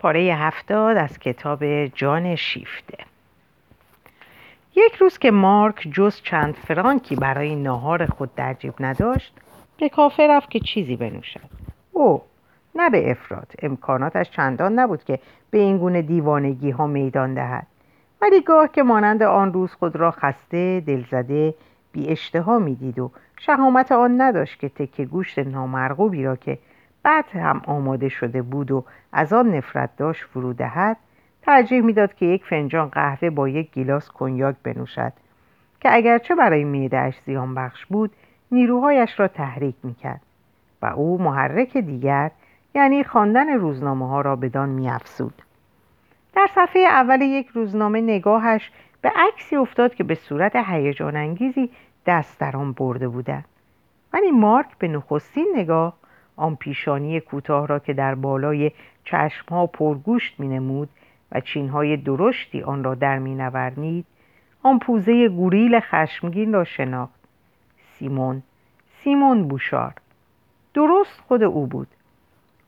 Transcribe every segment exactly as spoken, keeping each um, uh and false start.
پاره هفتاد از کتاب جان شیفته. یک روز که مارک جز چند فرانکی برای ناهار خود در جیب نداشت، به کافه رفت که چیزی بنوشد. او نه به افراد، امکاناتش چندان نبود که به این گونه دیوانگی ها میدان دهد، ولی گاه که مانند آن روز خود را خسته، دلزده، بی اشتها میدید و شهامت آن نداشت که تکه گوشت نامرغوبی را که بعد هم آماده شده بود و از آن نفرت داشت فرو دهد، ترجیح میداد که یک فنجان قهوه با یک گیلاس کنیاک بنوشد که اگرچه برای معده‌اش زیان بخش بود، نیروهایش را تحریک میکرد و او محرک دیگر، یعنی خواندن روزنامه ها را بدان میافزود. در صفحه اول یک روزنامه نگاهش به عکسی افتاد که به صورت هیجان انگیزی دست در آن برده بودند، ولی مارک به نخستین نگاه آن پیشانی کوتاه را که در بالای چشمها پرگوشت می نمود و چینهای درشتی آن را در می نورنید، آن پوزه گوریل خشمگین را شناخت. سیمون، سیمون بوشار، درست خود او بود.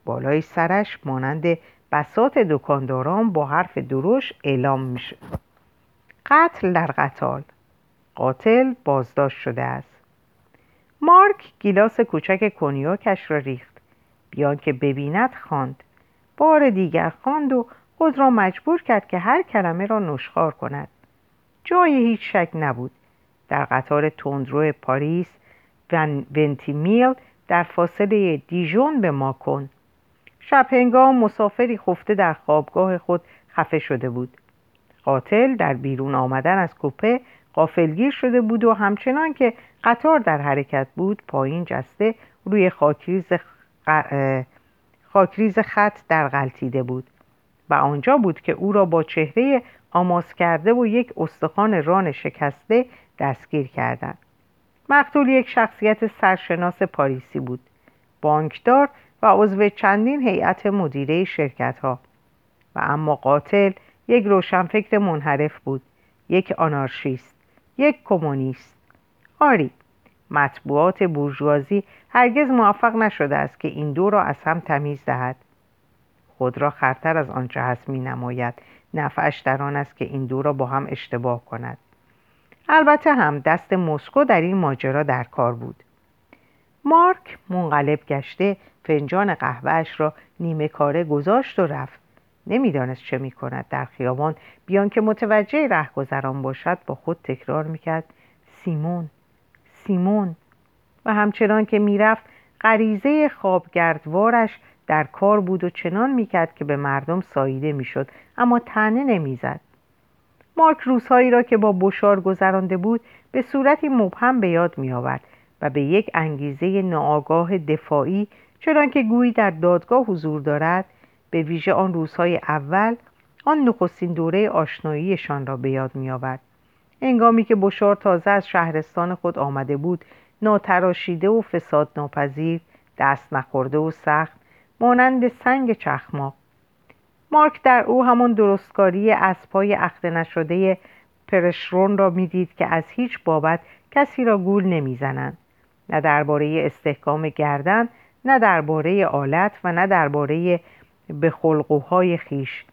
بالای سرش مانند بساط دکانداران با حرف درشت اعلام می شد: قتل در قتال، قاتل بازداشت شده است. مارک گیلاس کوچک کنیاکش را ریخت، بیان که ببیند خواند، بار دیگر خواند و خود را مجبور کرد که هر کلمه را نشخوار کند. جای هیچ شک نبود. در قطار تندرو پاریس ونتیمیل در فاصله دیژون به ماکون، شب هنگام مسافری خفته در خوابگاه خود خفه شده بود. قاتل در بیرون آمدن از کوپه غافلگیر شده بود و همچنان که قطار در حرکت بود، پایین جسته روی خاکریز خ... خاکریز خط در غلتیده بود و آنجا بود که او را با چهره آماس کرده و یک استخوان ران شکسته دستگیر کردند. مقتول یک شخصیت سرشناس پاریسی بود، بانکدار و عضو چندین هیئت مدیره شرکت‌ها. و اما قاتل یک روشنفکر منحرف بود، یک آنارشیست، یک کمونیست. آری، مطبوعات بورژوازی هرگز موفق نشده است که این دو را از هم تمیز دهد. خود را خرتر از آنچه هست می نماید، نفعش در آن است که این دو را با هم اشتباه کند. البته هم دست مسکو در این ماجرا در کار بود. مارک منقلب گشته فنجان قهوه‌اش را نیمه کاره گذاشت و رفت. نمیدانست چه میکند. در خیابان بیان که متوجه رهگذران باشد، با خود تکرار میکرد: سیمون، سیمون. و همچنان که میرفت، غریزه خوابگردوارش در کار بود و چنان میکرد که به مردم ساییده میشد، اما طعنه نمیزد. مارک روزهایی را که با بوشار گذرانده بود به صورتی مبهم به یاد میآورد و به یک انگیزه ناآگاه دفاعی، چنان که گویی در دادگاه حضور دارد، به ویژه آن روزهای اول، آن نخستین دوره آشناییشان را به یاد می‌آورد. هنگامی که بوشار تازه از شهرستان خود آمده بود، ناتراشیده و فساد ناپذیر، دست نخورده و سخت، مانند سنگ چخماق. مارک در او همان درستکاری اسب‌های عقد نشده پرشرون را می‌دید که از هیچ بابت کسی را گول نمی‌زنند، نه درباره استحکام گردن، نه درباره آلت و نه درباره به خلقوهای خیش.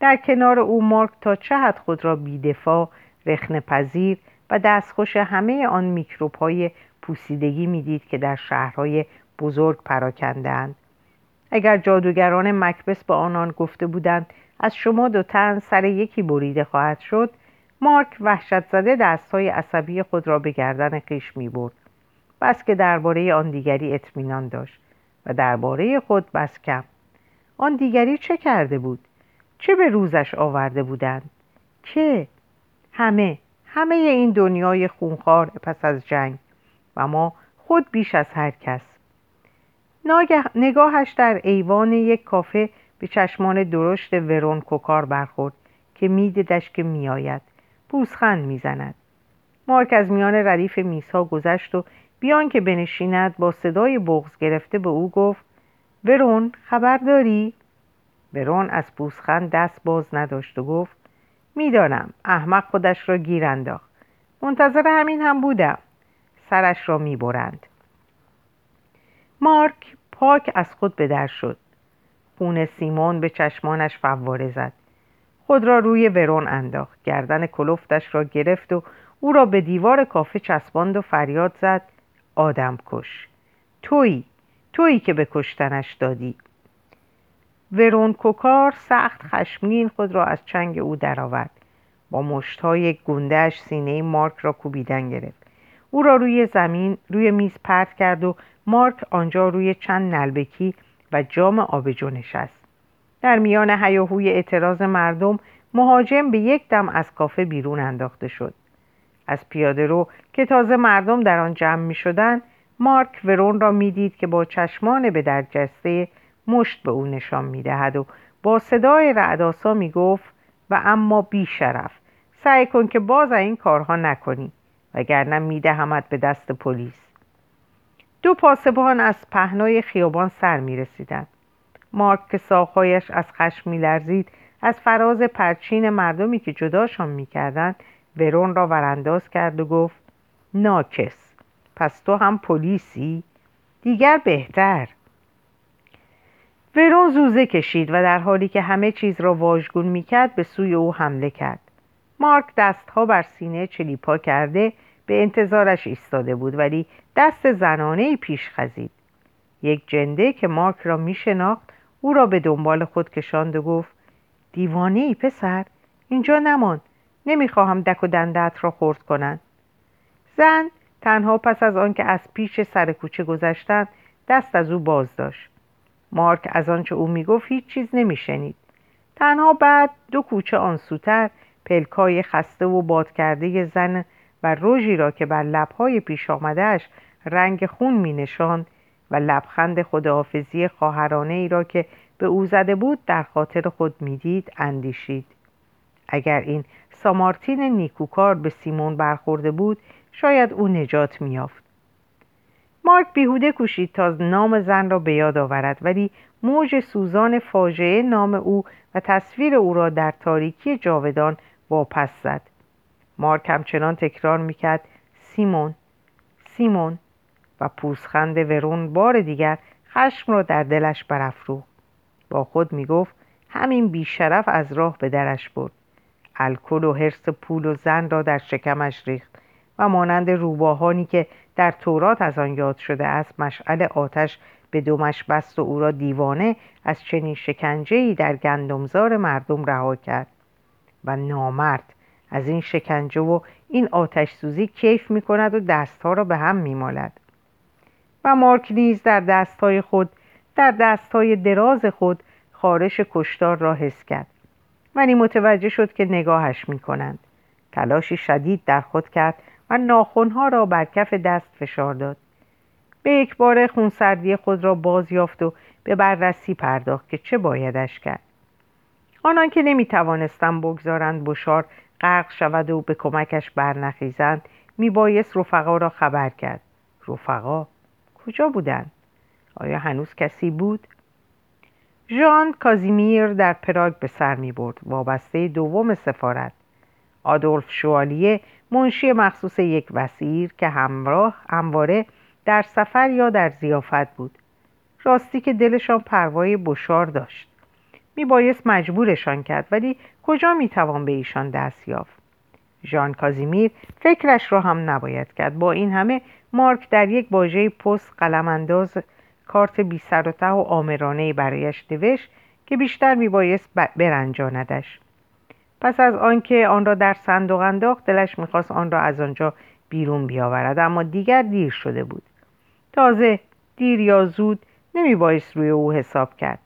در کنار او مارک تا چه حد خود را بیدفاع، رخنه‌پذیر و دستخوش همه آن میکروب‌های پوسیدگی میدید که در شهرهای بزرگ پراکنده‌اند. اگر جادوگران مکبث به آنان گفته بودند از شما دو تن سر یکی بریده خواهد شد، مارک وحشت زده دست‌های عصبی خود را به گردن خیش می‌برد، بس که درباره آن دیگری اطمینان داشت و درباره خود بس کم. آن دیگری چه کرده بود؟ چه به روزش آورده بودند؟ که همه همه این دنیای خونخوار پس از جنگ و ما خود بیش از هر کس. ناگه نگاهش در ایوان یک کافه به چشمان درشت ورون کوکار برخورد که میدیدش که میآید، پوزخند میزند. مارک از میان ردیف میزها گذشت و بیان که بنشیند با صدای بغض گرفته به او گفت: ورون، خبر داری؟ ورون از پوزخند دست باز نداشت و گفت: میدانم، احمق خودش را گیر انداخت، منتظر همین هم بودم، سرش را میبرند. مارک پاک از خود به در شد. خون سیمون به چشمانش فواره زد. خود را روی ورون انداخت، گردن کلفتش را گرفت و او را به دیوار کافه چسباند و فریاد زد: آدم کش! تویی تویی که به کشتنش دادی! ورون کوکار سخت خشمگین خود را از چنگ او درآورد. با مشت‌های گنده‌اش سینه مارک را کوبیدن گرفت. او را روی زمین روی میز پرت کرد و مارک آنجا روی چند نلبکی و جام آبجو نشست. در میان هیاهوی اعتراض مردم، مهاجم به یک دم از کافه بیرون انداخته شد. از پیاده رو که تازه مردم در آن جمع می شدن، مارک ورون را می دید که با چشمان به درجسته مشت به او نشان می دهد و با صدای رعدآسا می گفت: و اما بی شرف، سعی کن که باز این کارها نکنی، وگرنه می دهمت به دست پلیس. دو پاسبان از پهنای خیابان سر می رسیدن. مارک که ساق‌هایش از خشم می لرزید، از فراز پرچین مردمی که جداشان می کردن ورون را ورانداز کرد و گفت: ناکس، پس تو هم پلیسی؟ دیگر بهتر. ورون زوزه کشید و در حالی که همه چیز را واژگون میکرد به سوی او حمله کرد. مارک دستها بر سینه چلیپا کرده به انتظارش ایستاده بود، ولی دست زنانه‌ای پیش خزید. یک جنده که مارک را میشناخت او را به دنبال خود کشاند و گفت: دیوانه ای پسر، اینجا نمان، نمیخواهم دک و دندت را خورد کنند. زن تنها پس از آن که از پیش سر کوچه گذشتند دست از او باز داشت. مارک از آنچه او میگفت هیچ چیز نمیشنید. تنها بعد دو کوچه آنسوتر پلکای خسته و باد کرده زن و روژی را که بر لبهای پیش آمدهش رنگ خون مینشاند و لبخند خداحافظی خواهرانه ای را که به او زده بود در خاطر خود میدید اندیشید: اگر این سامارتین نیکوکار به سیمون برخورده بود شاید او نجات میافت. مارک بیهوده کوشید تا نام زن را به یاد آورد، ولی موج سوزان فاجعه نام او و تصویر او را در تاریکی جاودان واپس زد. مارک همچنان تکرار میکرد: سیمون، سیمون، و پوزخند ورون بار دیگر خشم را در دلش برافروخت. با خود میگفت: همین بیشرف از راه به درش برد. الکل و حرص پول و زن را در شکمش ریخت و مانند روباهانی که در تورات از آن یاد شده است مشعل آتش به دمش بست و او را دیوانه از چنین شکنجه‌ای در گندمزار مردم رها کرد. و نامرد از این شکنجه و این آتش سوزی کیف می کند و دستها را به هم می مالد. و مارک نیز در دستهای خود در دستهای دراز خود خارش کشتار را حس کرد، ولی متوجه شد که نگاهش می کنند. تلاشی شدید در خود کرد و ناخنها را بر کف دست فشار داد. به یک بار خونسردی خود را باز یافت و به بررسی پرداخت که چه بایدش کرد. آنان که نمی توانستند بگذارند بوشار غرق شود و به کمکش برنخیزند می بایست رفقا را خبر کرد. رفقا کجا بودند؟ آیا هنوز کسی بود؟ ژان کازیمیر در پراگ به سر می برد، وابسته دوم سفارت. آدولف شوالیه منشی مخصوص یک وزیر که همراه همواره در سفر یا در ضیافت بود. راستی که دلشان پروای بوشار داشت. می بایست مجبورشان کرد، ولی کجا می توان به ایشان دست یافت؟ ژان کازیمیر فکرش را هم نباید کرد. با این همه مارک در یک واژه پست قلم انداز کارت بی سر و ته و آمرانه‌ای برایش نوشت که بیشتر می بایست برنجاندش. پس از آنکه آن را در صندوق انداخت دلش می‌خواست آن را از آنجا بیرون بیاورد، اما دیگر دیر شده بود. تازه دیر یا زود نمی‌بایست روی او حساب کرد.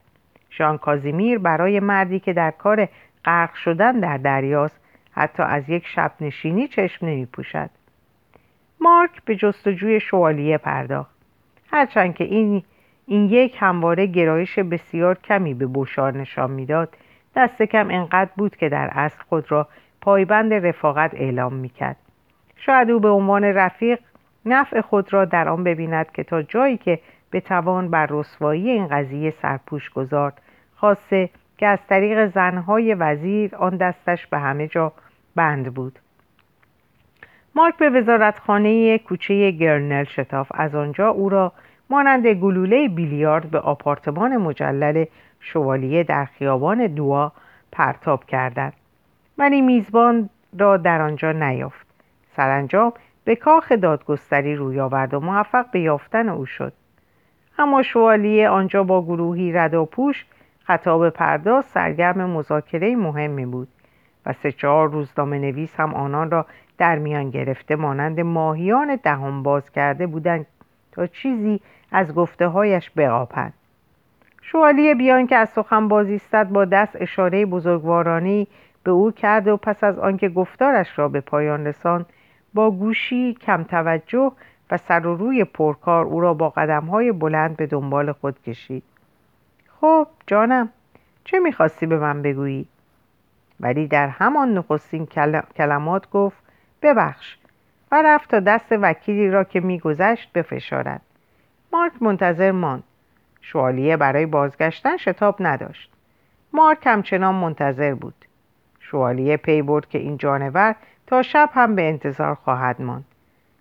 ژان کازیمیر برای مردی که در کار غرق شدن در دریاست حتی از یک شب نشینی چشم نمی‌پوشد. مارک به جستجوی شوالیه پرداخت، هرچند که این این یک همواره گرایش بسیار کمی به بوشار نشان می‌داد. دست کم اینقدر بود که در اصل خود را پایبند رفاقت اعلام میکرد. شاید او به عنوان رفیق نفع خود را در آن ببیند که تا جایی که بتوان بر رسوایی این قضیه سرپوش گذارد، خاصه که از طریق زنهای وزیر آن دستش به همه جا بند بود. مارک به وزارتخانه کوچه گرنل شتاف. از آنجا او را مانند گلوله بیلیارد به آپارتمان مجلل شوالیه در خیابان دوا پرتاب کردند، ولی میزبان را در آنجا نیافت. سرانجام به کاخ دادگستری روی آورد و موفق به یافتن او شد. اما شوالیه آنجا با گروهی رداپوش خطاب پرداز سرگرم مذاکره مهمی بود و سه چهار روزنامه نویس هم آنان را در میان گرفته مانند ماهیان دهان باز کرده بودند تا چیزی از گفته هایش بقاپند. شوالیه بیان که از سخن باز ایستد با دست اشاره بزرگوارانی به او کرد و پس از آنکه گفتارش را به پایان رساند با گوشی کم توجه و سر و روی پرکار او را با قدم‌های بلند به دنبال خود کشید. خب جانم، چه می‌خواستی به من بگویی؟ ولی در همان نخستین کلمات گفت ببخش و رفت تا دست وکیلی را که می‌گذشت بفشارد. مارک منتظر ماند. شوالیه برای بازگشتن شتاب نداشت. مارک همچنان منتظر بود. شوالیه پی برد که این جانور تا شب هم به انتظار خواهد ماند.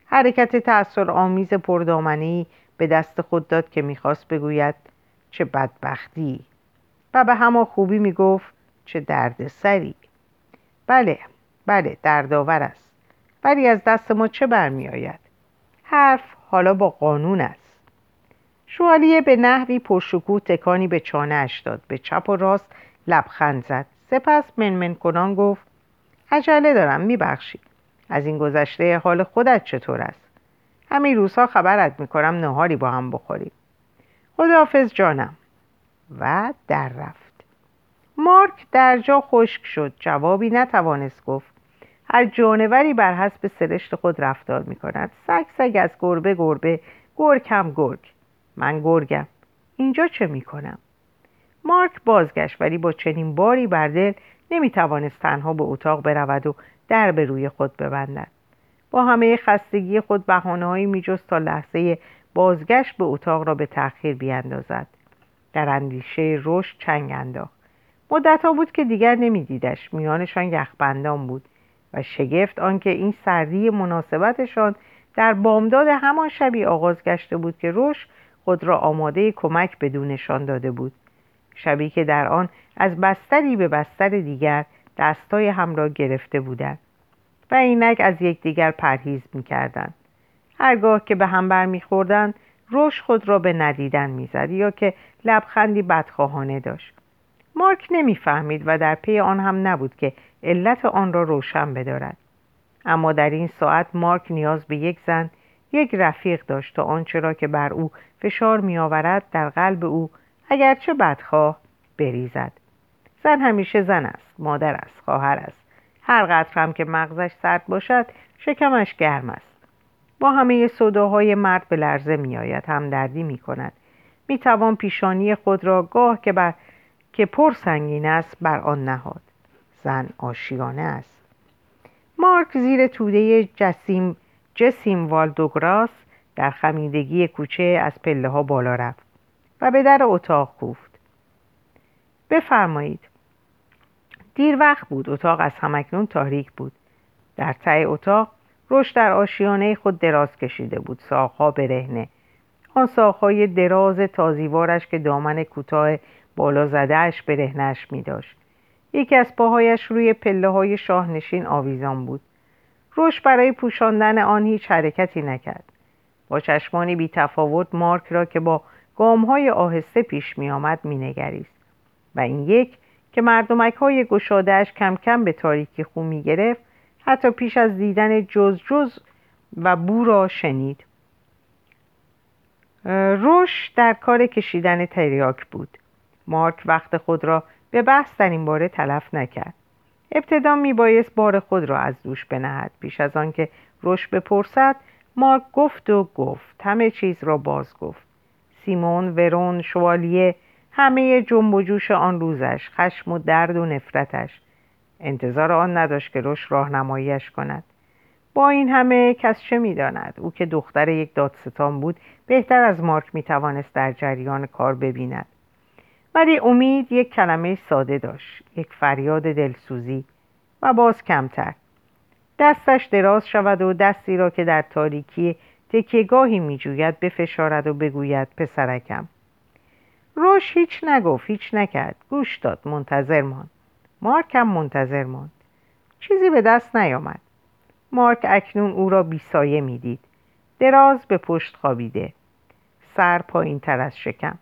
حرکت تأثیرآمیز پردامنه‌ای به دست خود داد که می‌خواست بگوید چه بدبختی و به همان خوبی میگفت چه دردسری. بله بله دردآور است، ولی از دست ما چه برمیآید؟ حرف حالا با قانون است. شوالیه به نحوی پرشکوه تکانی به چانه‌اش داد، به چپ و راست لبخند زد، سپس منمن کنان گفت عجله دارم، میبخشی. از این گذشته حال خودت چطور است؟ همین روزها خبرت میکنم نهاری با هم بخوریم. خداحافظ جانم. و در رفت. مارک در جا خشک شد، جوابی نتوانست گفت. هر جانوری بر حسب سرشت خود رفتار میکند. سگ سگ از گربه گربه، گرگ هم گرگ. من گرگم. اینجا چه میکنم؟ مارک بازگشت، ولی با چنین باری بر دل نمیتوانست تنها به اتاق برود و در به روی خود ببندد. با همه خستگی خود بهانه‌هایی می‌جست تا لحظه بازگشت به اتاق را به تأخیر بیاندازد. در اندیشه روش چنگ انداخت. مدت‌ها بود که دیگر نمی‌دیدش. میانشان یخبندان بود و شگفت آنکه این سردی مناسبتشان در بامداد همان شبی آغاز گشته بود که روش خود را آماده کمک بدونشان داده بود. شبی که در آن از بستری به بستر دیگر دستای هم را گرفته بودند و اینک از یکدیگر پرهیز می‌کردند. هرگاه که به هم برمی‌خوردند روش خود را به ندیدن می‌زد یا که لبخندی بدخواهانه داشت. مارک نمی‌فهمید و در پی آن هم نبود که علت آن را روشن بدارد. اما در این ساعت مارک نیاز به یک زن، یک رفیق داشت تا آنچه را که بر او فشار می‌آورد در قلب او اگرچه بدخواه بریزد. زن همیشه زن است، مادر است، خواهر است. هر قدر هم که مغزش سرد باشد، شکمش گرم است. با همه صداهای مرد به لرزه می آید، همدردی می کند. می توان پیشانی خود را گاه که بر که پر سنگین است بر آن نهاد. زن آشیانه است. مارک زیر توده جسیم جسیم والدوگراس در خمیدگی کوچه از پله ها بالا رفت و به در اتاق کوفت. بفرمایید. دیر وقت بود. اتاق از همکنون تاریک بود. در ته اتاق روش در آشیانه خود دراز کشیده بود، ساق‌ها برهنه. آن ساق‌های دراز تازیوارش که دامن کوتاه بالا زدهش برهنش می داشت. یکی از پاهایش روی پله‌های شاهنشین آویزان بود. روش برای پوشاندن آن هیچ حرکتی نکرد. با چشمانی بی تفاوت مارک را که با گام‌های آهسته پیش می آمد می نگریست. و این یک که مردمک های گشادهش کم کم به تاریکی خو می گرفت، حتی پیش از دیدن جز جز و بو را شنید. روش در کار کشیدن تریاک بود. مارک وقت خود را به بحث در این باره تلف نکرد. ابتدا می بایست بار خود را از دوش بنهد. پیش از آن که روش بپرسد، مارک گفت و گفت، همه چیز را باز گفت. سیمون، ورون، شوالیه، همه جنب و جوش آن روزش، خشم و درد و نفرتش. انتظار آن نداشت که روش راهنماییش کند. با این همه کس چه می‌داند؟ او که دختر یک دادستان بود بهتر از مارک می‌توانست در جریان کار ببیند. ولی امید یک کلمه ساده داشت، یک فریاد دلسوزی و باز کمتر. دستش دراز شود و دستی را که در تاریکی تکیه‌گاهی می‌جوید بفشارد و بگوید پسرکم. روش هیچ نگفت، هیچ نکرد. گوش داد، منتظر ماند. مارک هم منتظر ماند. چیزی به دست نیامد. مارک اکنون او را بی سایه می دید. دراز به پشت خوابیده. سر پایین تر از شکم.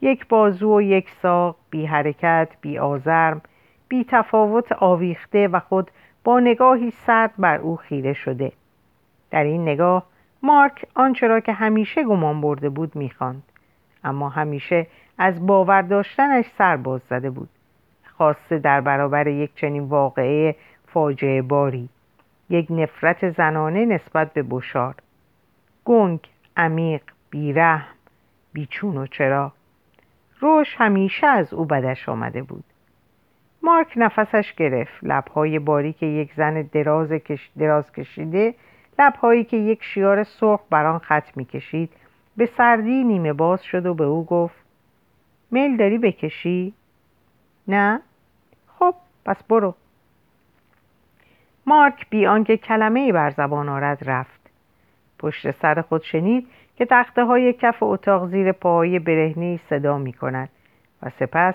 یک بازو و یک ساق، بی حرکت، بی آزرم، بی تفاوت آویخته و خود با نگاهی سرد بر او خیره شده. در این نگاه مارک آنچه را که همیشه گمان برده بود می‌خواند، اما همیشه از باور داشتنش سر باز زده بود، خاصه در برابر یک چنین واقعه فاجعه باری. یک نفرت زنانه نسبت به بوشار، گنگ، عمیق، بی‌رحم، بیچون و چرا. روش همیشه از او بدش آمده بود. مارک نفسش گرفت. لب‌های باریک یک زن دراز, کش... دراز کشیده، لب‌هایی که یک شیار سرخ بر آن خط می‌کشید، به سردی نیمه باز شد و به او گفت: میل داری بکشی؟ نه؟ خب پس برو. مارک بی آنکه کلمه‌ای بر زبان آورد رفت. پشت سر خود شنید که تخته‌های کف اتاق زیر پاهای برهنه‌ای صدا می‌کند و سپس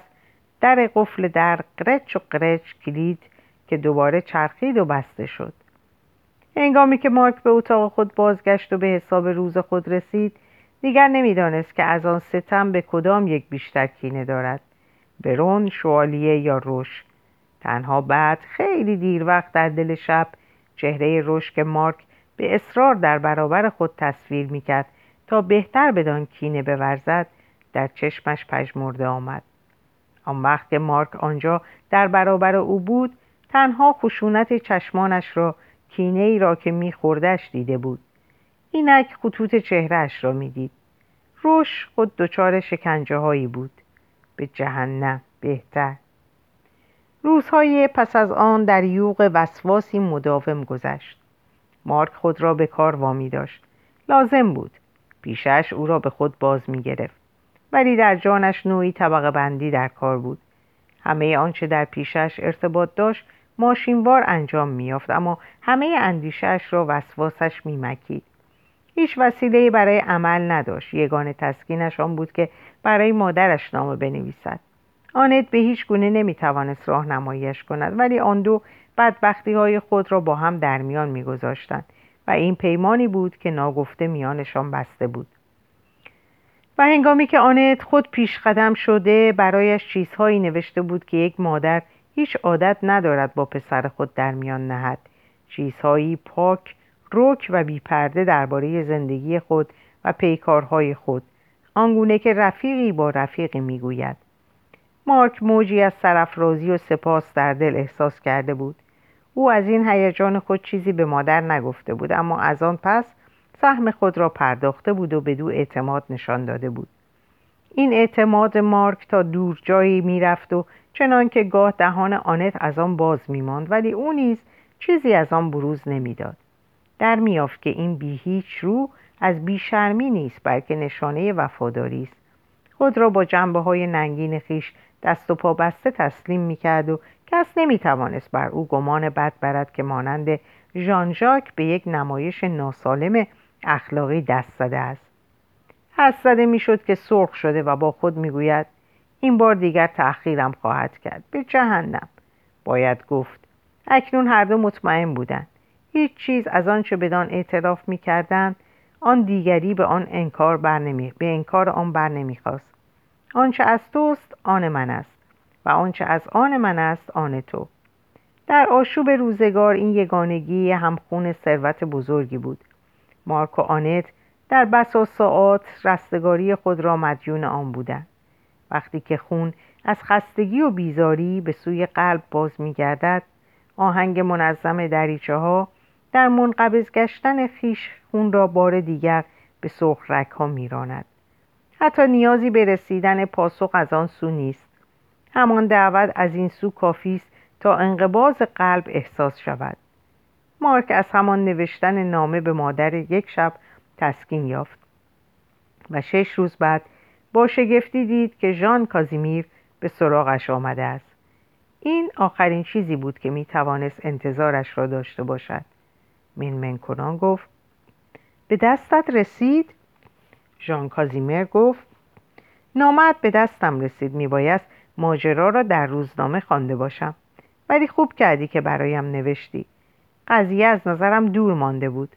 در قفل در قرچ و قرچ کلید که دوباره چرخید و بسته شد. هنگامی که مارک به اتاق خود بازگشت و به حساب روز خود رسید، دیگر نمی‌دانست که از آن ستم به کدام یک بیشتر کینه دارد، برون، شوالیه یا روش. تنها بعد خیلی دیر وقت در دل شب چهره روش که مارک به اصرار در برابر خود تصویر می‌کرد تا بهتر بدان کینه بورزد، در چشمش پژمرده آمد. آن وقت که مارک آنجا در برابر او بود، تنها خشونت چشمانش را، کینه ای را که می‌خوردش دیده بود. اینک خطوط چهرهش را می‌دید. روش خود دچار شکنجه هایی بود. به جهنم، بهتر. روزهای پس از آن در یوغ وسواسی مداوم گذشت. مارک خود را به کار وامی داشت. لازم بود. پیشش او را به خود باز می‌گرفت، ولی در جانش نوعی طبقه بندی در کار بود. همه آنچه در پیشش ارتباط داشت ماشینوار انجام می‌یافت، اما همه اندیشه‌اش را وسواسش می‌مکید. هیچ وسیله‌ای برای عمل نداشت. یگانه تسکینش آن بود که برای مادرش نامه بنویسد. آنت به هیچ گونه نمی‌توانست راهنماییش کند، ولی آن دو بدبختی‌های خود را با هم در میان می‌گذاشتند و این پیمانی بود که ناگفته میانشان بسته بود. و هنگامی که آنت خود پیش قدم شده برایش چیزهایی نوشته بود که یک مادر هیچ عادت ندارد با پسر خود در میان نهد، چیزهایی پاک، رک و بیپرده درباره زندگی خود و پیکارهای خود، آنگونه که رفیقی با رفیقی میگوید. مارک موجی از سرافرازی و سپاس در دل احساس کرده بود. او از این هیجان خود چیزی به مادر نگفته بود، اما از آن پس سهم خود را پرداخته بود و بدو اعتماد نشان داده بود. این اعتماد مارک تا دور جایی میرفت و چنان که گاه دهان آنت از آن باز میماند، ولی او نیز چیزی از آن بروز نمیداد. در میافت که این بی هیچ رو از بیشرمی نیست، بلکه نشانه وفاداری است. خود را با جنبه های ننگین خیش دست و پا بسته تسلیم میکرد و کس نمیتوانست بر او گمان بد برد که مانند ژان ژاک به یک نمایش ناسالم اخلاقی دست زده است. حس زده میشد که سرخ شده و با خود میگوید: این بار دیگر تأخیرم خواهد کرد. به جهنم، باید گفت. اکنون هر دو مطمئن بودند. هیچ چیز از آن چه بدان اعتراف میکردند، آن دیگری به آن انکار بر نمی به انکار آن بر نمیخواست. آنچه از توست آن من است و آنچه از آن من است آن تو. در آشوب روزگار این یگانگی همخون ثروت بزرگی بود. مارک و آنت در بسا ساعات رستگاری خود را مدیون آن بودند. وقتی که خون از خستگی و بیزاری به سوی قلب باز می‌گردد، آهنگ منظم دریچه‌ها در منقبض گشتن خویش خون را بار دیگر به سرخ رگ‌ها می‌راند. حتی نیازی به رسیدن پاسخ از آن سو نیست. همان دعوت از این سو کافی است تا انقباض قلب احساس شود. مارک از همان نوشتن نامه به مادر یک شب تسکین یافت و شش روز بعد با شگفتی دید که ژان کازیمیر به سراغش آمده است. این آخرین چیزی بود که می توانست انتظارش را داشته باشد. منمن کنان گفت: به دستت رسید؟ ژان کازیمیر گفت: نامه‌ات به دستم رسید، میبایست ماجرا را در روزنامه خوانده باشم، ولی خوب کردی که برایم نوشتی. قضیه از نظرم دور مانده بود.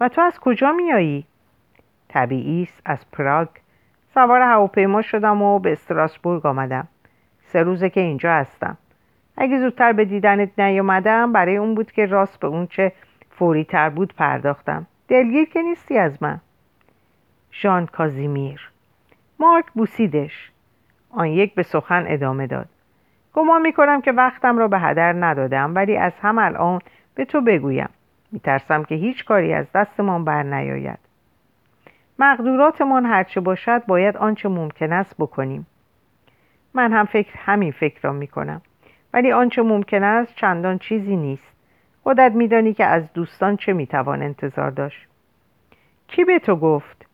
و تو از کجا میایی؟ طبیعی است، از پراگ. سوار هواپیما شدم و به استراسبورگ آمدم. سه روزه که اینجا هستم. اگه زودتر به دیدنت نیومدم برای اون بود که راست به اون چه فوری تر بود پرداختم. دلگیر که نیستی از من. ژان کازیمیر. مارک بوسیدش. آن یک به سخن ادامه داد. گمان میکنم که وقتم را به هدر ندادم، ولی از هم الان به تو بگویم. میترسم که هیچ کاری از دستمان بر نیاید. مقدوراتمان هرچه باشد باید آنچه ممکن است بکنیم. من هم فکر همین فکر را میکنم، ولی آنچه ممکن است چندان چیزی نیست. خودت میدانی که از دوستان چه میتوان انتظار داشت. کی به تو گفت؟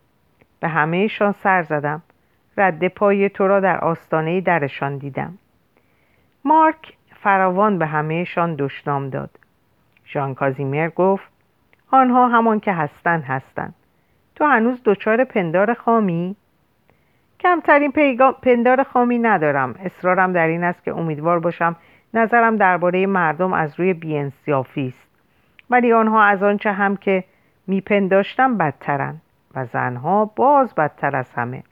به همهشان سر زدم. رد پای تو را در آستانه درشان دیدم. مارک فراوان به همهشان دشنام داد. ژان کازیمیر گفت آنها همان که هستن هستن. تو هنوز دوچار پندار خامی؟ کمترین پیگا... پندار خامی ندارم. اصرارم در این است که امیدوار باشم نظرم درباره مردم از روی بی‌انصافی است، ولی آنها از آنچه هم که میپنداشتم بدترن و زنها باز بدتر از همه.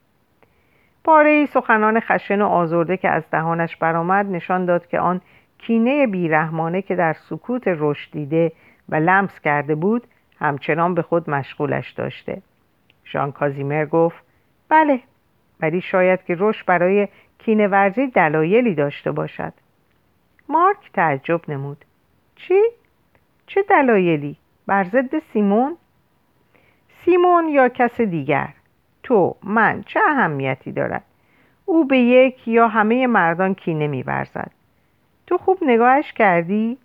پاره‌ای سخنان خشن و آزرده که از دهانش برآمد نشان داد که آن کینه بیرحمانه که در سکوت رشد دیده و لمس کرده بود همچنان به خود مشغولش داشته. ژان کازیمیر گفت بله، ولی شاید که رشد برای کینه ورزی دلایلی داشته باشد. مارک تعجب نمود. چی؟ چه دلایلی؟ بر ضد سیمون؟ سیمون یا کس دیگر؟ تو، من، چه اهمیتی دارد؟ او به یک یا همه مردان کینه می‌ورزد. تو خوب نگاهش کردی؟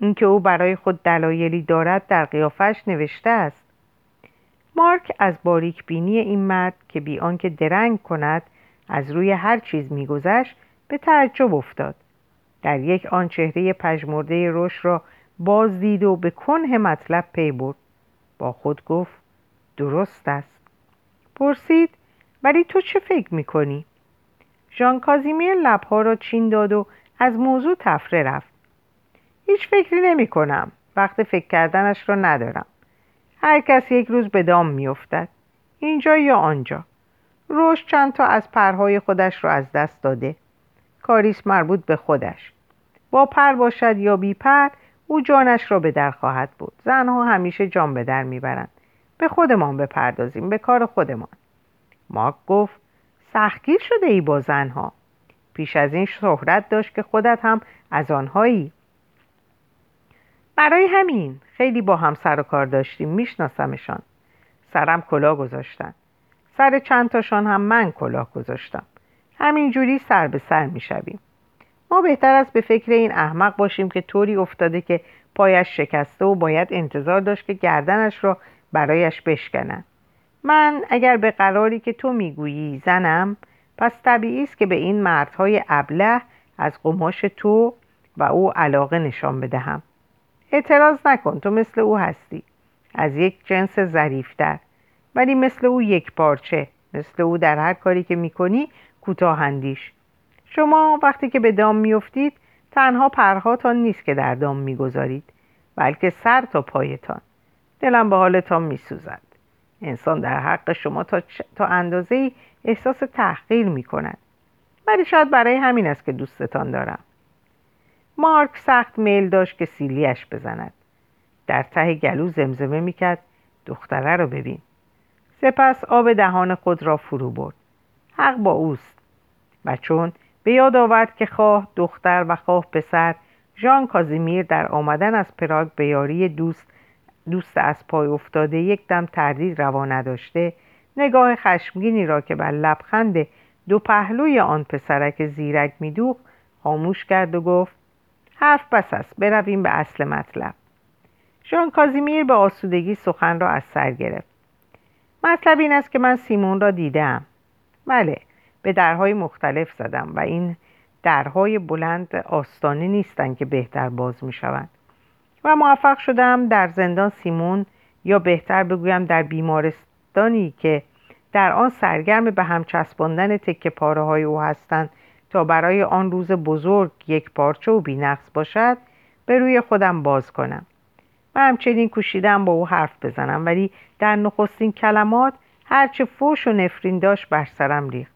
اینکه او برای خود دلایلی دارد در قیافش نوشته است. مارک از باریک بینی این مرد که بی آنکه درنگ کند از روی هر چیز می‌گذشت به تعجب افتاد. در یک آن چهره پژمرده روش را باز دید و به کنه مطلب پی برد. با خود گفت درست است. پرسید ولی تو چه فکر می‌کنی؟ ژان کازیمیر لب‌ها را چین داد و از موضوع تفره رفت. هیچ فکری نمی‌کنم. وقت فکر کردنش را ندارم. هر کس یک روز به دام می‌افتد، اینجا یا آنجا. روش چند تا از پرهای خودش را از دست داده. کاریش مربوط به خودش. با پر باشد یا بی پر، او جانش را به در خواهد بود. زنها همیشه جان به در می‌برند. به خودمان بپردازیم، به کار خودمان. ماک گفت سختگیر شده ای با زنها. پیش از این شهرت داشت که خودت هم از آنهایی. برای همین خیلی با هم سر و کار داشتیم. میشناسمشان. سرم کلاه گذاشتن. سر چند تاشان هم من کلاه گذاشتم. همینجوری سر به سر میشویم. ما بهتر است به فکر این احمق باشیم که طوری افتاده که پایش شکسته و باید انتظار داشت که گردنش را برایش بشکنن. من اگر به قراری که تو میگویی زنم، پس طبیعی است که به این مردهای ابله از قماش تو و او علاقه نشان بدهم. اعتراض نکن، تو مثل او هستی، از یک جنس ظریف‌تر، ولی مثل او یک پارچه، مثل او در هر کاری که میکنی کوتاه‌اندیش. شما وقتی که به دام میافتید تنها پرهاتان نیست که در دام میگذارید، بلکه سر تا پایتان. دلم به حالتان میسوزد. انسان در حق شما تا, چ... تا اندازه‌ای احساس تحقیر میکند، ولی شاید برای همین است که دوستتان دارم. مارک سخت میل داشت که سیلیش بزند. در ته گلو زمزمه میکرد دختره رو ببین. سپس آب دهان خود را فرو برد. حق با اوست. و چون به یاد آورد که خواه دختر و خواه پسر، ژان کازیمیر در آمدن از پراگ به یاری دوست دوست از پای افتاده یک دم تردید روا نداشته، نگاه خشمگینی را که بر لبخند دو پهلوی آن پسرک زیرک میدوخت خاموش کرد و گفت حرف بس است، برویم به اصل مطلب. ژان کازیمیر به آسودگی سخن را از سر گرفت. مطلب این است که من سیمون را دیدم. بله، به درهای مختلف زدم و این درهای بلند آستانه نیستند که بهتر باز می شوند. و موفق شدم در زندان سیمون، یا بهتر بگویم در بیمارستانی که در آن سرگرم به هم چسباندن تکه پاره های او هستند تا برای آن روز بزرگ یک پارچه و بی‌نقص باشد، به روی خودم باز کنم. و همچنین کوشیدم با او حرف بزنم، ولی در نخستین کلمات هرچه فوش و نفرین داشت بر سرم ریخت.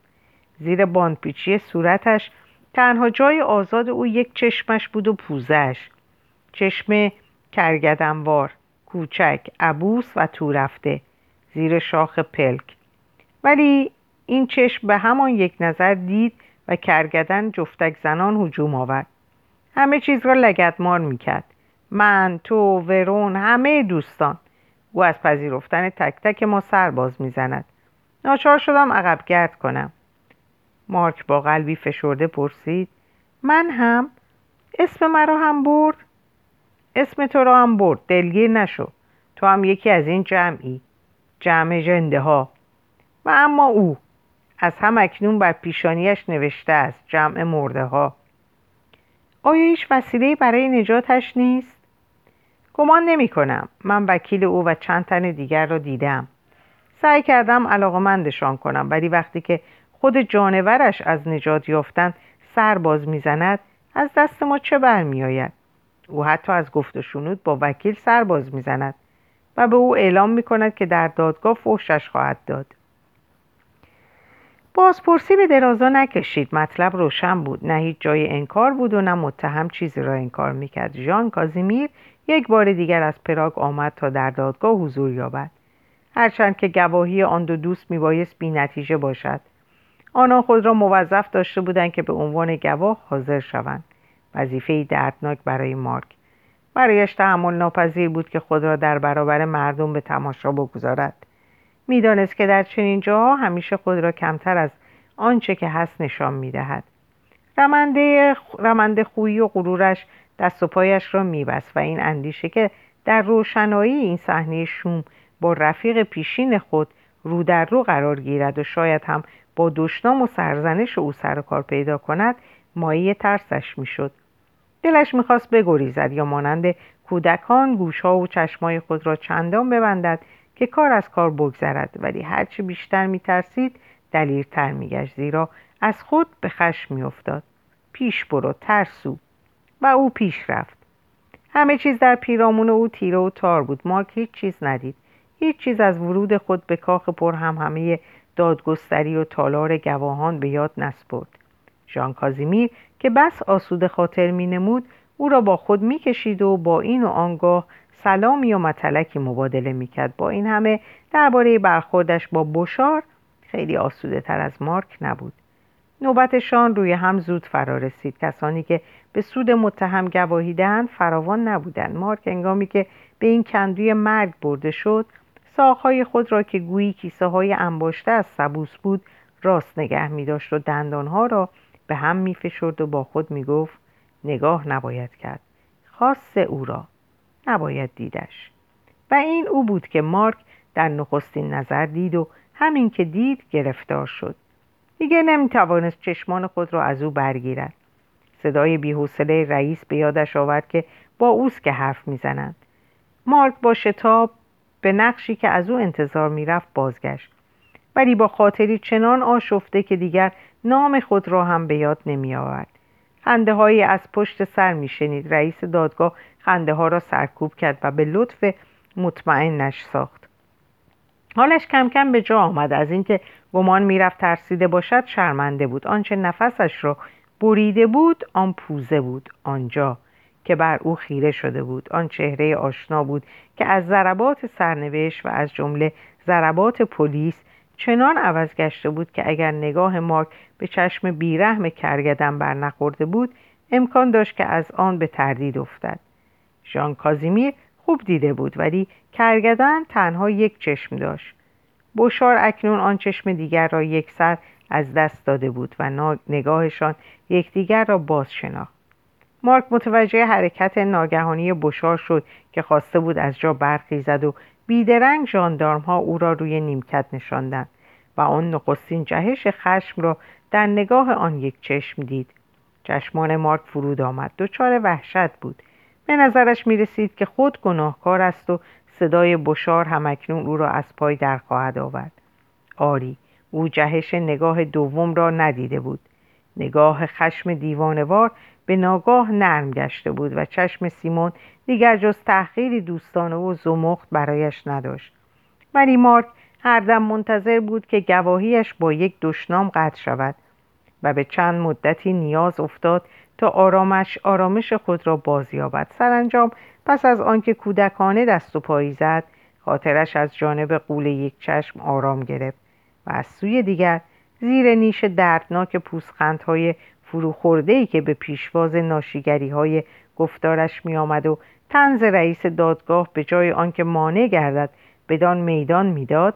زیر باندپیچی صورتش تنها جای آزاد او یک چشمش بود و پوزش، چشم کرگدنوار، کوچک، عبوس و تو رفته زیر شاخ پلک. ولی این چشم به همان یک نظر دید و کرگدن جفتک زنان هجوم آورد. همه چیز را لگدمار میکرد، من، تو، ورون، همه دوستان. او از پذیرفتن تک تک ما سرباز میزند. ناچار شدم عقب گرد کنم. مارک با قلبی فشرده پرسید: من هم؟ اسم من را هم برد؟ اسم تو را هم برد، دلگیر نشو، تو هم یکی از این جمعی، جمع جنده ها. و اما او از هم اکنون بر پیشانیش نوشته است جمع مرده ها. آیا هیچ وسیله‌ای برای نجاتش نیست؟ گمان نمی کنم. من وکیل او و چند تن دیگر را دیدم، سعی کردم علاقه‌مندشان کنم، ولی وقتی که خود جانورش از نجات یافتن سر باز میزند، از دست ما چه برمی آید؟ او حتی از گفت و شنود با وکیل سر باز میزند و به او اعلام میکند که در دادگاه فحشش خواهد داد. بازپرسی به درازا نکشید. مطلب روشن بود، نه هیچ جای انکار بود و نه متهم چیزی را انکار میکرد. ژان کازیمیر یک بار دیگر از پراگ آمد تا در دادگاه حضور یابد، هرچند که گواهی آن دو دوست میبایست بی نتیجه باشد. آنها خود را موظف داشته بودند که به عنوان گواه حاضر شوند. وظیفه‌ای دردناک برای مارک. برایش تحمل ناپذیر بود که خود را در برابر مردم به تماشا بگذارد. میدانست که در چنین جاها همیشه خود را کمتر از آنچه که هست نشان میدهد. رمنده رمنده خویی و غرورش دست و پایش را میبست و این اندیشه که در روشنایی این صحنه شوم با رفیق پیشین خود رو در رو قرار گیرد و شاید هم با دشنام و سرزنش او سر و کار پیدا کند، مایه ترسش میشد. دلش میخواست بگریزد یا مانند کودکان گوشها و چشمای خود را چندان ببندد که کار از کار بگذرد، ولی هرچی بیشتر میترسید دلیرتر میگشت، زیرا از خود به خشم میافتاد. پیش برو ترسو، و او پیش رفت. همه چیز در پیرامون او تیره و تار بود. مارک هیچ چیز ندید، هیچ چیز از ورود خود به کاخ پر هم همه دادگستری و تالار گواهان به یاد نسپرد. ژان کازیمیر که بس آسوده خاطر می نمود، او را با خود می کشید و با این و آنگاه سلامی و متلکی مبادله می کرد. با این همه درباره برخوردش با بوشار خیلی آسوده تر از مارک نبود. نوبتشان روی هم زود فرا رسید. کسانی که به سود متهم گواهی دهند فراوان نبودند. مارک انگامی که به این کندوی مرگ برده شد، ساقهای خود را که گویی کیسه های انباشته از سبوس بود راست نگه می داشت و دندانها را به هم می فشرد و با خود می گفت: نگاه نباید کرد، خاص او را نباید دیدش. و این او بود که مارک در نخستین نظر دید و همین که دید گرفتار شد. دیگه نمی توانست چشمان خود را از او برگیرد. صدای بی‌حوصله رئیس به یادش آورد که با اوست که حرف می زنند. مارک با شتاب به نقشی که از او انتظار میرفت بازگشت، ولی با خاطری چنان آشفته که دیگر نام خود را هم به یاد نمی آورد. خنده هایی از پشت سر می شنید. رئیس دادگاه خنده ها را سرکوب کرد و به لطف مطمئنش ساخت. حالش کم کم به جا آمد. از اینکه گمان می رفت ترسیده باشد شرمنده بود. آنچه نفسش را بریده بود آن پوزه بود، آنجا که بر او خیره شده بود، آن چهره آشنا بود که از ضربات سرنوشت و از جمله ضربات پلیس چنان عوض گشته بود که اگر نگاه مارک به چشم بیرحم کرگدن بر نخورده بود، امکان داشت که از آن به تردید افتد. ژان کازیمیر خوب دیده بود، ولی کرگدن تنها یک چشم داشت. بوشار اکنون آن چشم دیگر را یک سر از دست داده بود و نگاهشان یکدیگر را باز شناخت. مارک متوجه حرکت ناگهانی بوشار شد که خواسته بود از جا برخیزد و بیدرنگ ژاندارم‌ها او را روی نیمکت نشاندند و آن نخستین جهش خشم را در نگاه آن یک چشم دید. چشمان مارک فرود آمد، دچار وحشت بود. به نظرش می رسید که خود گناهکار است و صدای بوشار همکنون او را از پای در خواهد آورد. آری، او جهش نگاه دوم را ندیده بود. نگاه خشم دیوانوار به ناگاه نرم گشته بود و چشم سیمون دیگر جز تحقیری دوستانه و زمخت برایش نداشت. ولی مارک هر دم منتظر بود که گواهیش با یک دشنام قطع شود و به چند مدتی نیاز افتاد تا آرامش آرامش خود را بازیابد. سرانجام پس از آنکه کودکانه دست و پایی زد، خاطرش از جانب قوله یک چشم آرام گرفت و از سوی دیگر زیر نیش دردناک پوزخندهای فروخورده‌ای که به پیشواز ناشیگری‌های گفتارش می‌آمد و طنز رئیس دادگاه به جای آنکه مانع گردد بدان میدان میداد،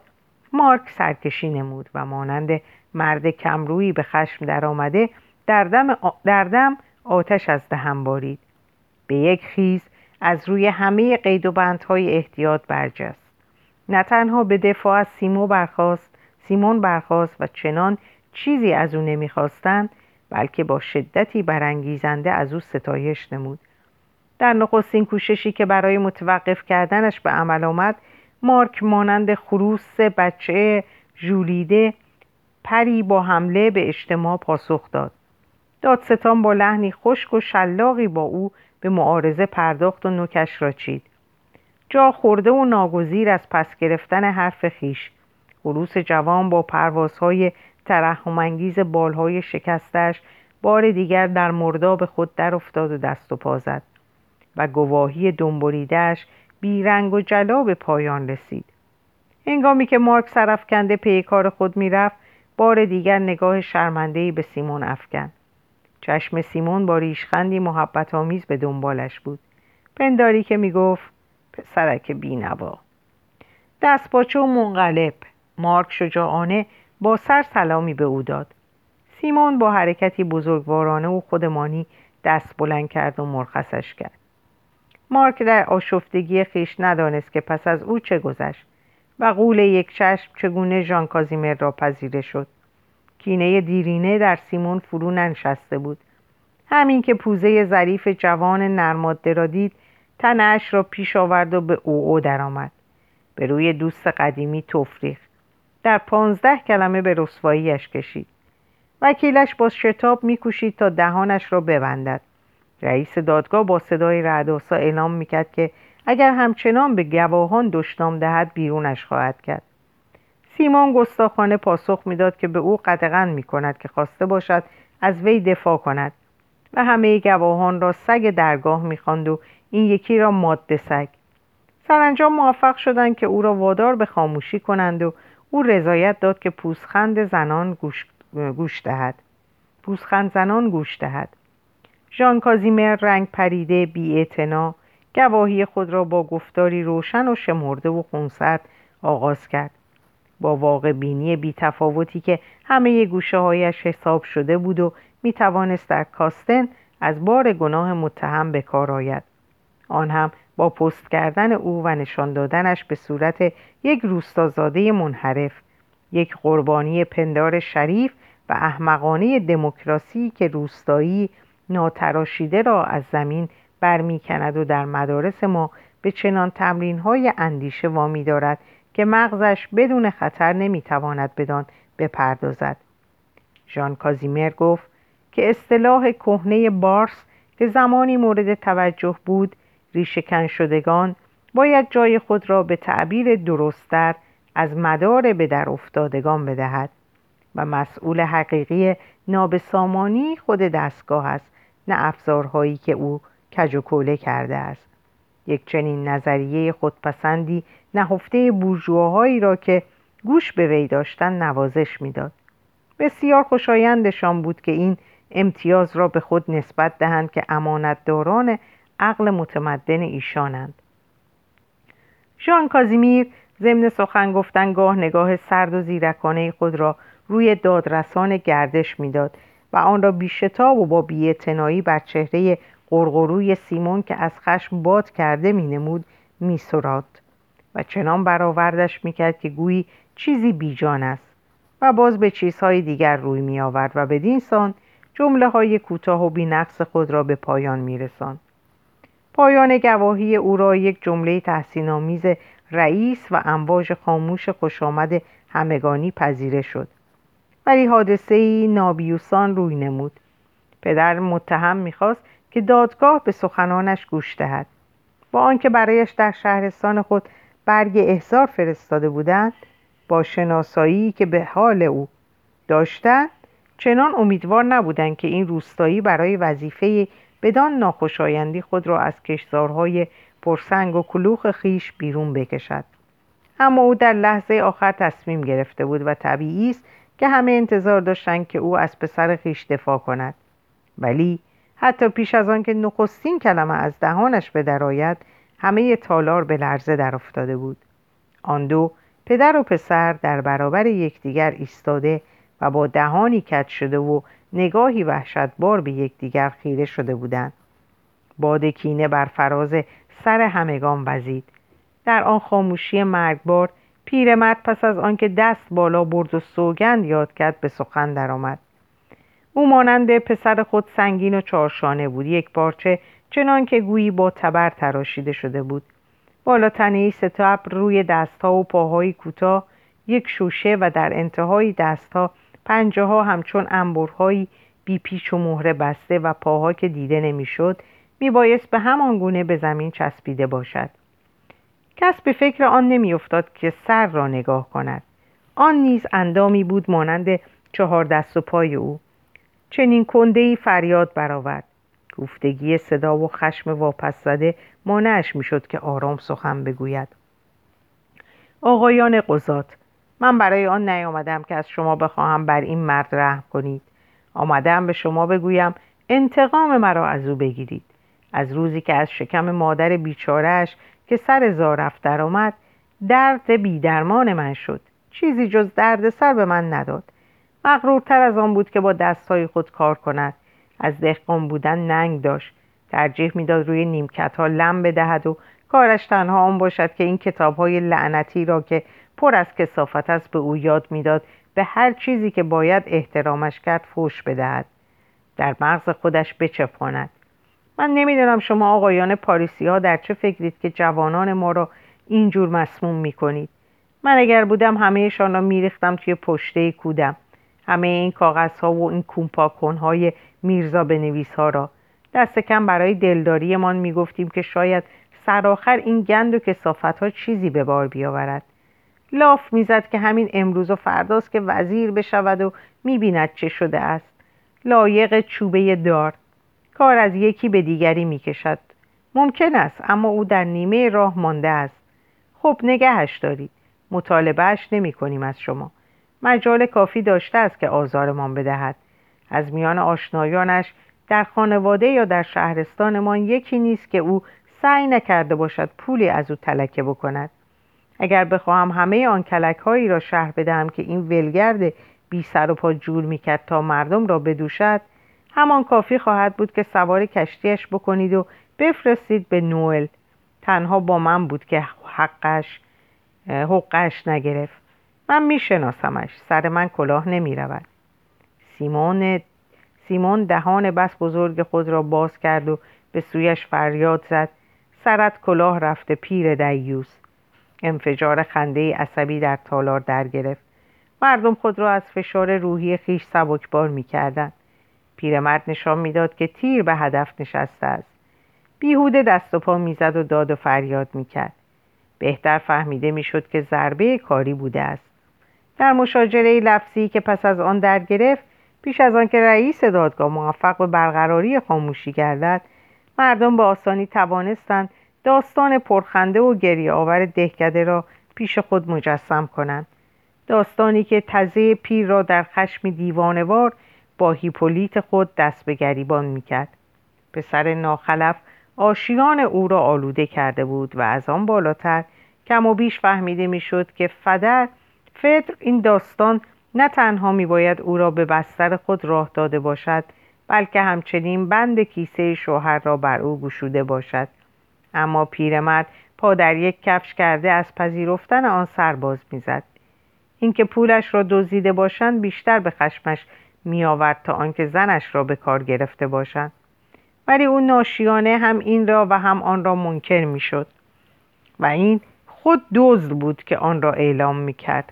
مارک سرکشی نمود و مانند مرد کمرویی به خشم درآمده در دم در دم آتش از دهن بارید. به یک خیز از روی همه قید و بندهای احتیاط برجست. نه تنها به دفاع از سیمو برخاست، سیمون برخاست و چنان چیزی از او نمی‌خواستند، بلکه با شدتی برانگیزنده از او ستایش نمود. در نخستین کوششی که برای متوقف کردنش به عمل آمد، مارک مانند خروس بچه ژولیده پری با حمله به اجتماع پاسخ داد. دادستان با لحنی خشک و شلاقی با او به معارضه پرداخت و نوکش را چید. جا خورده و ناگزیر از پس گرفتن حرف خیش، خروس جوان با پروازهای ترحم‌انگیز بالهای شکستش بار دیگر در مرداب خود در افتاد و دست و پا زد و گواهی دنبوریده‌اش بیرنگ و جلا به پایان رسید. هنگامی که مارک سرفکنده پی کار خود میرفت، بار دیگر نگاه شرمنده‌ای به سیمون افکند. چشم سیمون با ریشخندی محبت‌آمیز به دنبالش بود، پنداری که میگفت پسرک بی‌نوا. دست پاچه و منقلب، مارک شجاعانه با سر سلامی به او داد. سیمون با حرکتی بزرگوارانه و خودمانی دست بلند کرد و مرخصش کرد. مارک در آشفتگی خویش ندانست که پس از او چه گذشت و قول یک چشم چگونه ژان کازیمر را پذیره شد. کینه دیرینه در سیمون فرو ننشسته بود. همین که پوزه ظریف جوان نرماده را دید، تنش را پیش آورد و به او او درآمد. به روی دوست قدیمی تفریخ در پانزده کلمه به رسواییش کشید. وکیلش با شتاب میکوشید تا دهانش را ببندد. رئیس دادگاه با صدای رعدآسا اعلام میکرد که اگر همچنان به گواهان دشنام دهد بیرونش خواهد کرد. سیمون گستاخانه پاسخ میداد که به او قدغن میکند که خواسته باشد از وی دفاع کند و همه گواهان را سگ درگاه میخواند و این یکی را ماده سگ. سرانجام موفق شدند که او را وادار به خاموشی کنند و او رضایت داد که پوزخند زنان گوش, گوش دهد. پوزخند زنان گوش دهد. ژان کازیمر رنگ پریده بی‌اعتنا گواهی خود را با گفتاری روشن و شمرده و خونسرد آغاز کرد. با واقع بینی بی‌تفاوتی که همه گوشه‌هایش حساب شده بود و می‌توانست در کاستن از بار گناه متهم به کار آید. آن هم با پست کردن او و نشان دادنش به صورت یک روستازاده منحرف، یک قربانی پندار شریف و احمقانه دموکراسی که روستایی ناتراشیده را از زمین برمی کند و در مدارس ما به چنان تمرین‌های اندیشه وامی دارد که مغزش بدون خطر نمی‌تواند بدان بپردازد. ژان کازیمر گفت که اصطلاح کهنه بارس که زمانی مورد توجه بود، ریشه‌کن شدگان باید جای خود را به تعبیر درست‌تر از مدار به در افتادگان بدهد و مسئول حقیقی نابسامانی خود دستگاه است، نه افزارهایی که او کج و کوله کرده است. یک چنین نظریه خودپسندی نهفته بورژواهایی را که گوش به وی داشتن نوازش می‌داد. بسیار خوشایندشان بود که این امتیاز را به خود نسبت دهند که امانتداران عقل متمدن ایشانند. ژان کازیمیر ضمن سخن گفتن گاه نگاه سرد و زیرکانه خود را روی دادرسان گردش میداد و آن را بی‌شتاب و با بی‌اعتنایی بر چهره قرقروی سیمون که از خشم باد کرده مینمود میسراد و چنان برآوردش میکرد که گویی چیزی بیجان است و باز به چیزهای دیگر روی میآورد و بدین سان جمله‌های کوتاه و بی‌نقص خود را به پایان میرساند. پایان گواهی او را یک جمله تحسین‌آمیز رئیس و امواج خاموش خوشامد همگانی پذیره شد. ولی حادثه‌ای نابیوسان روی نمود. پدر متهم می‌خواست که دادگاه به سخنانش گوش دهد. با آنکه برایش در شهرستان خود برگ احضار فرستاده بودند، با شناسایی که به حال او داشتند، چنان امیدوار نبودند که این روستایی برای وظیفه بدان ناخوشایندی خود را از کشتارهای پرسنگ و کلوخ خیش بیرون بکشد. اما او در لحظه آخر تصمیم گرفته بود و طبیعی است که همه انتظار داشتند که او از پسر خیش دفاع کند. ولی حتی پیش از آن که نخستین کلمه از دهانش به درآید، همه تالار به لرزه در افتاده بود. آن دو، پدر و پسر، در برابر یکدیگر ایستاده و با دهانی کج شده و نگاهی وحشتبار به یکدیگر خیره شده بودند. باد کینه بر فراز سر همگان وزید. در آن خاموشی مرگبار، پیرمرد پس از آنکه دست بالا برد و سوگند یاد کرد، به سخن درآمد. او مانند پسر خود سنگین و چارشانه بود، یک پارچه، چنان که گویی با تبر تراشیده شده بود. بالا تنهی ستبر، روی دستها و پاهای کوتاه یک شوشه و در انتهای دستها پنجه ها همچون انبرهایی بی پیچ و مهره بسته و پاها که دیده نمی شد می بایست به همان گونه به زمین چسبیده باشد. کس به فکر آن نمی افتاد که سر را نگاه کند. آن نیز اندامی بود مانند چهار دست و پای او. چنین کنده‌ای فریاد برآورد. گفتگی صدا و خشم واپس زده مانعش میشد که آرام سخن بگوید. آقایان قضات، من برای آن نیامدم که از شما بخواهم بر این مرد رحم کنید. آمدم به شما بگویم انتقام مرا از او بگیرید. از روزی که از شکم مادر بیچارهش که سر زارف در آمد، درد بیدرمان من شد. چیزی جز درد سر به من نداد. مغرورتر از آن بود که با دستهای خود کار کند. از دهقان بودن ننگ داشت. ترجیح میداد روی نیمکت ها لم بدهد و کارش تنها آن باشد که این کتاب های لعنتی را که پر از کثافت است به او یاد میداد، به هر چیزی که باید احترامش کرد فوش بدهد، در مغز خودش بچپاند. من نمیدونم شما آقایان پاریسی ها در چه فکرید که جوانان ما را اینجور مسموم میکنید. من اگر بودم همه‌شان را میریختم توی پشته کودم. همه این کاغذها و این کومپاکنهای میرزا بنویسها را دست کم برای دلداری من میگفتیم که شاید سرآخر این گند و کثافتها چیزی به بار بیاورد. لاف میزد که همین امروز و فرداست که وزیر بشود و میبیند چه شده است. لایق چوبه دار. کار از یکی به دیگری میکشد. ممکن است، اما او در نیمه راه مانده است. خب نگهش دارید. مطالبهش نمی کنیم از شما. مجال کافی داشته است که آزارمان بدهد. از میان آشنایانش در خانواده یا در شهرستانمان یکی نیست که او سعی نکرده باشد پولی از او تلکه بکند. اگر بخواهم همه آن کلک‌هایی را شرح بدهم که این ولگرد بی سر و پا جور میکرد تا مردم را بدوشد، همان کافی خواهد بود که سوار کشتیش بکنید و بفرستید به نوئل. تنها با من بود که حقش حقش نگرفت. من میشناسمش، سر من کلاه نمی رود. سیمون سیمون دهان بس بزرگ خود را باز کرد و به سویش فریاد زد: سرت کلاه رفته پیر دیوس. انفجار خنده عصبی در تالار در گرفت. مردم خود را از فشار روحی خیش سبکبار می کردند. پیرمرد نشان می داد که تیر به هدف نشسته است. بیهوده دست و پا می زد و داد و فریاد می کرد. بهتر فهمیده می شد که ضربه کاری بوده است. در مشاجره لفظی که پس از آن در گرفت، پیش از آن که رئیس دادگاه موفق به برقراری خاموشی گردد، مردم به آسانی توانستند داستان پرخنده و گریه آور دهکده را پیش خود مجسم کنند. داستانی که تزه پیر را در خشم دیوانوار با هیپولیت خود دست به گریبان میکرد. پسر ناخلف آشیان او را آلوده کرده بود و از آن بالاتر کم و بیش فهمیده میشد که فدر فدر این داستان نه تنها میباید او را به بستر خود راه داده باشد، بلکه همچنین بند کیسه شوهر را بر او گشوده باشد. اما پیرمرد پا در یک کفش کرده از پذیرفتن آن سرباز میزد. اینکه پولش را دزدیده باشند بیشتر به خشمش میآورد تا آنکه زنش را به کار گرفته باشند. ولی او ناشیانه هم این را و هم آن را منکر میشد و این خود دزد بود که آن را اعلام میکرد.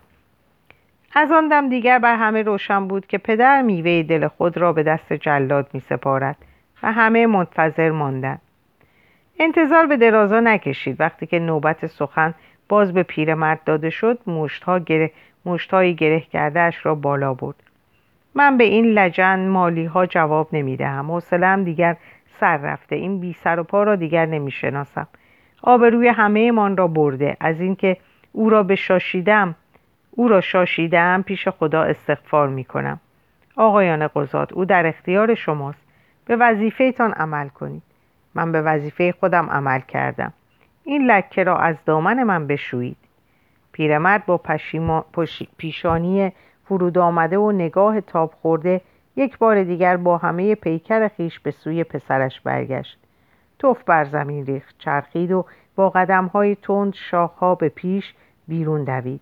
از آن دم دیگر بر همه روشن بود که پدر میوه دل خود را به دست جلاد می سپارد و همه منتظر ماندند. انتظار به درازا نکشید. وقتی که نوبت سخن باز به پیرمرد داده شد، مشت‌ها گره مشت‌های گره کرده‌اش را بالا برد. من به این لجن مالی‌ها جواب نمی‌دهم. حوصله‌ام دیگر سر رفته. این بی سر و پا را دیگر نمی‌شناسم. آبروی همه‌مان را برده. از اینکه او را به شاشیدم، او را شاشیدم پیش خدا استغفار می‌کنم. آقایان قضات، او در اختیار شماست. به وظیفه‌تان عمل کنید. من به وظیفه خودم عمل کردم. این لکه را از دامن من بشویید. پیرمرد با پشیما... پش... پیشانی فرود آمده و نگاه تاب خورده یک بار دیگر با همه پیکر خیش به سوی پسرش برگشت. توف بر زمین ریخت، چرخید و با قدم‌های تند شاخ‌ها به پیش بیرون دوید.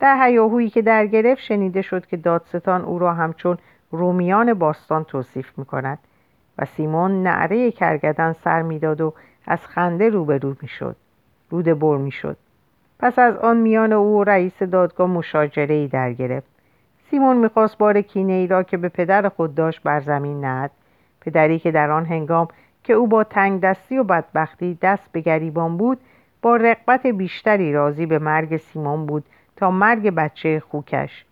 در هیاهویی که در گرفت شنیده شد که دادستان او را همچون رومیان باستان توصیف می‌کند و سیمون نعره کرگدن سر می‌داد و از خنده روبرو می‌شد. رود بر می‌شد. پس از آن میان او و رئیس دادگاه مشاجره‌ای در گرفت. سیمون می‌خواست بار کینه‌ای را که به پدر خود داشت بر زمین نهد. پدری که در آن هنگام که او با تنگ دستی و بدبختی دست به گریبان بود، با رغبت بیشتری راضی به مرگ سیمون بود تا مرگ بچه خوکش،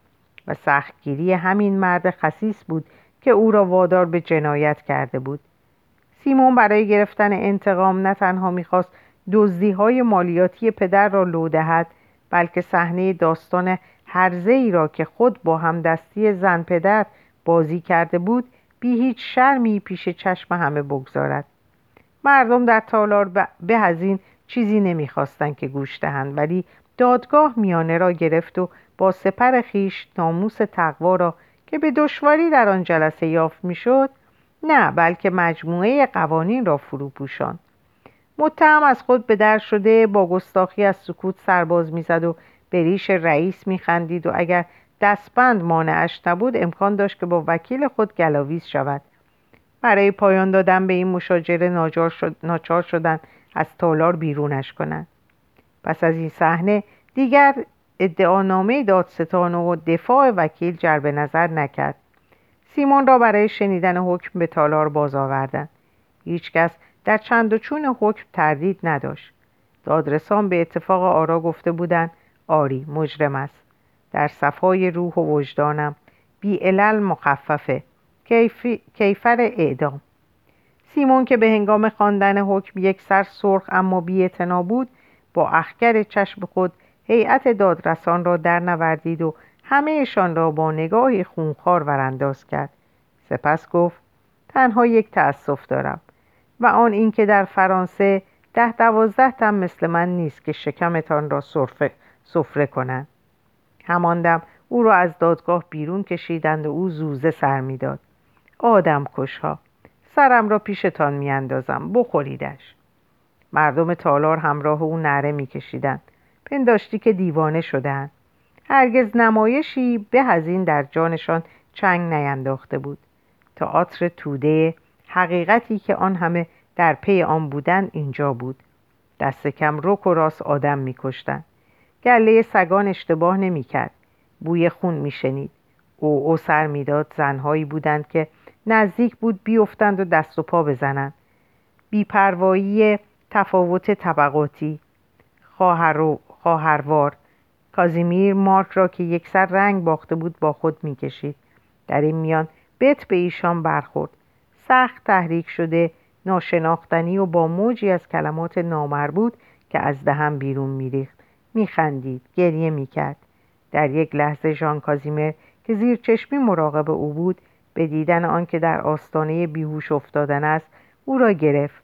و سختگیری همین مرد خسیس بود که او را وادار به جنایت کرده بود. سیمون برای گرفتن انتقام نه تنها می‌خواست دزدی‌های مالیاتی پدر را لو دهد، بلکه صحنه داستان هرزه‌ای را که خود با همدستی زن پدر بازی کرده بود بی هیچ شرمی پیش چشم همه بگذارد. مردم در تالار به هزین چیزی نمی‌خواستند که گوش دهند، ولی دادگاه میانه را گرفت و با سپر خیش ناموس تقوا را که به دشواری در آن جلسه یافت می‌شد نه، بلکه مجموعه قوانین را فرو پوشاند. متهم از خود به در شده با گستاخی از سکوت سرباز می‌زد و به ریش رئیس می‌خندید و اگر دستبند مانعش نبود امکان داشت که با وکیل خود گلاویز شود. برای پایان دادن به این مشاجره ناچار شد، ناچار شدند از تالار بیرونش کنند. پس از این صحنه دیگر ادعانامه دادستان و دفاع وکیل جلب نظر نکرد. سیمون را برای شنیدن حکم به تالار باز آوردند. هیچ کس در چند و چون حکم تردید نداشت. دادرسان به اتفاق آرا گفته بودند آری مجرم است. در صفای روح و وجدانم بی علل مخففه. کیفی... کیفر اعدام. سیمون که به هنگام خواندن حکم یک سر سرخ اما بی اعتنا بود، با اخگر چشم خود هیئت دادرسان را در نوردید و همه‌شان را با نگاهی خونخوار ورانداز کرد. سپس گفت تنها یک تأسف دارم و آن این که در فرانسه ده دوازده تن مثل من نیست که شکمتان را سفره کنند. همان دم او را از دادگاه بیرون کشیدند و او زوزه سر می‌داد. آدم کشها، سرم را پیشتان می‌اندازم، بخوریدش. مردم تالار همراه او نعره می‌کشیدند. پنداشتی که دیوانه شدند. هرگز نمایشی به هزین در جانشان چنگ نینداخته بود. تئاتر توده، حقیقتی که آن همه در پی آن بودند اینجا بود. دست کم رک و راست آدم می‌کشتند. گله سگان اشتباه نمی‌کرد. بوی خون می‌شنید. او او سر می‌داد. زن‌هایی بودند که نزدیک بود بیفتند و دست و پا بزنند. بی‌پروایی تفاوت طبقاتی، خواهر و خواهروار. کازیمیر مارک را که یک سر رنگ باخته بود با خود می‌کشید. در این میان بت به ایشان برخورد. سخت تحریک شده، ناشناختنی و با موجی از کلمات نامربوط که از دهن بیرون می‌ریخت، می‌خندید، گریه می‌کرد. در یک لحظه ژان کازیمیر که زیر چشمی مراقب او بود، به دیدن آن که در آستانه بیهوش افتادن است، او را گرفت.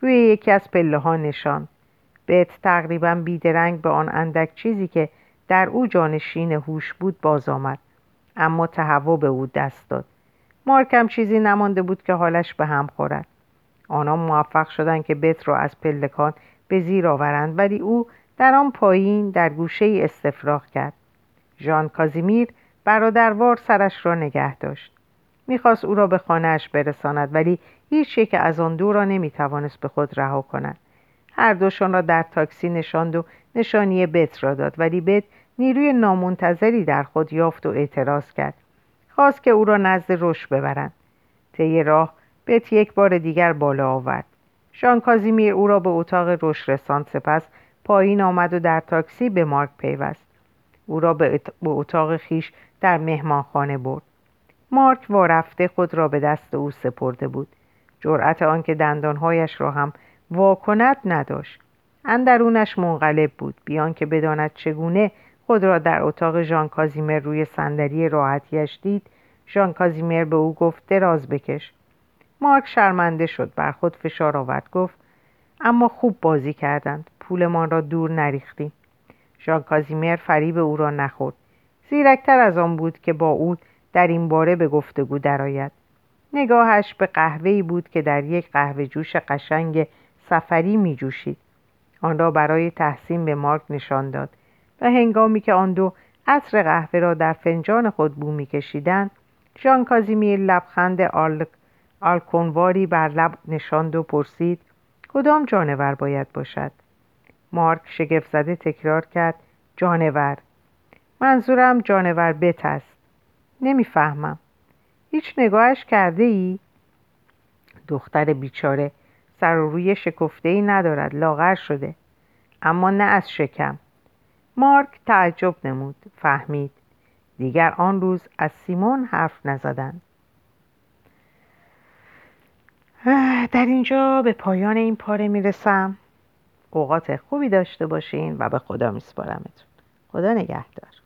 روی یکی از پله‌ها نشاند. بت تقریباً بیدرنگ به آن اندک چیزی که در او جانشین هوش بود باز آمد، اما تهوع به او دست داد. مارک هم چیزی نمانده بود که حالش به هم خورد. آنها موفق شدند که بت را از پلکان به زیر آورند، ولی او در آن پایین در گوشه‌ای استفراغ کرد. ژان کازیمیر برادروار سرش را نگه داشت. می‌خواست او را به خانه‌اش برساند، ولی هیچ یک از آن دو را نمی‌توانست به خود رها کند. هر دوشان را در تاکسی نشاند و نشانی بت را داد، ولی بت نیروی نامنتظری در خود یافت و اعتراض کرد. خواست که او را نزد روش ببرند. طی راه بت یک بار دیگر بالا آورد. ژان کازیمیر او را به اتاق روش رساند، سپس پایین آمد و در تاکسی به مارک پیوست. او را به اتاق خیش در مهمانخانه برد. مارک وارفته خود را به دست او سپرده بود. جرأت آنکه دندانهایش را هم واکند نداشت. اندرونش منقلب بود، بیان که بداند چگونه خود را در اتاق ژان کازیمیر روی صندلی راحتیش دید. ژان کازیمیر به او گفت دراز بکش. مارک شرمنده شد، بر خود فشار آورد، گفت اما خوب بازی کردند، پولمان را دور نریختی. ژان کازیمیر فریب او را نخورد، زیرکتر از آن بود که با او در این باره به گفتگو درآید. نگاهش به قهوه‌ای بود که در یک قهوه جوش قشنگ سفری می جوشید. آن را برای تحسین به مارک نشان داد و هنگامی که آن دو عطر قهوه را در فنجان خود بو می کشیدند، ژان کازیمیر لبخند آل... آلکونواری بر لب نشاند و پرسید کدام جانور باید باشد؟ مارک شگفت زده تکرار کرد جانور. منظورم جانور بت است. نمیفهمم. هیچ نگاهش کرده ای؟ دختر بیچاره سر و روی شکفته‌ای ندارد، لاغر شده، اما نه از شکم. مارک تعجب نمود، فهمید دیگر آن روز از سیمون حرف نزدند. در اینجا به پایان این پاره میرسم. اوقات خوبی داشته باشین و به خدا میسپارمتون. خدا نگهدار.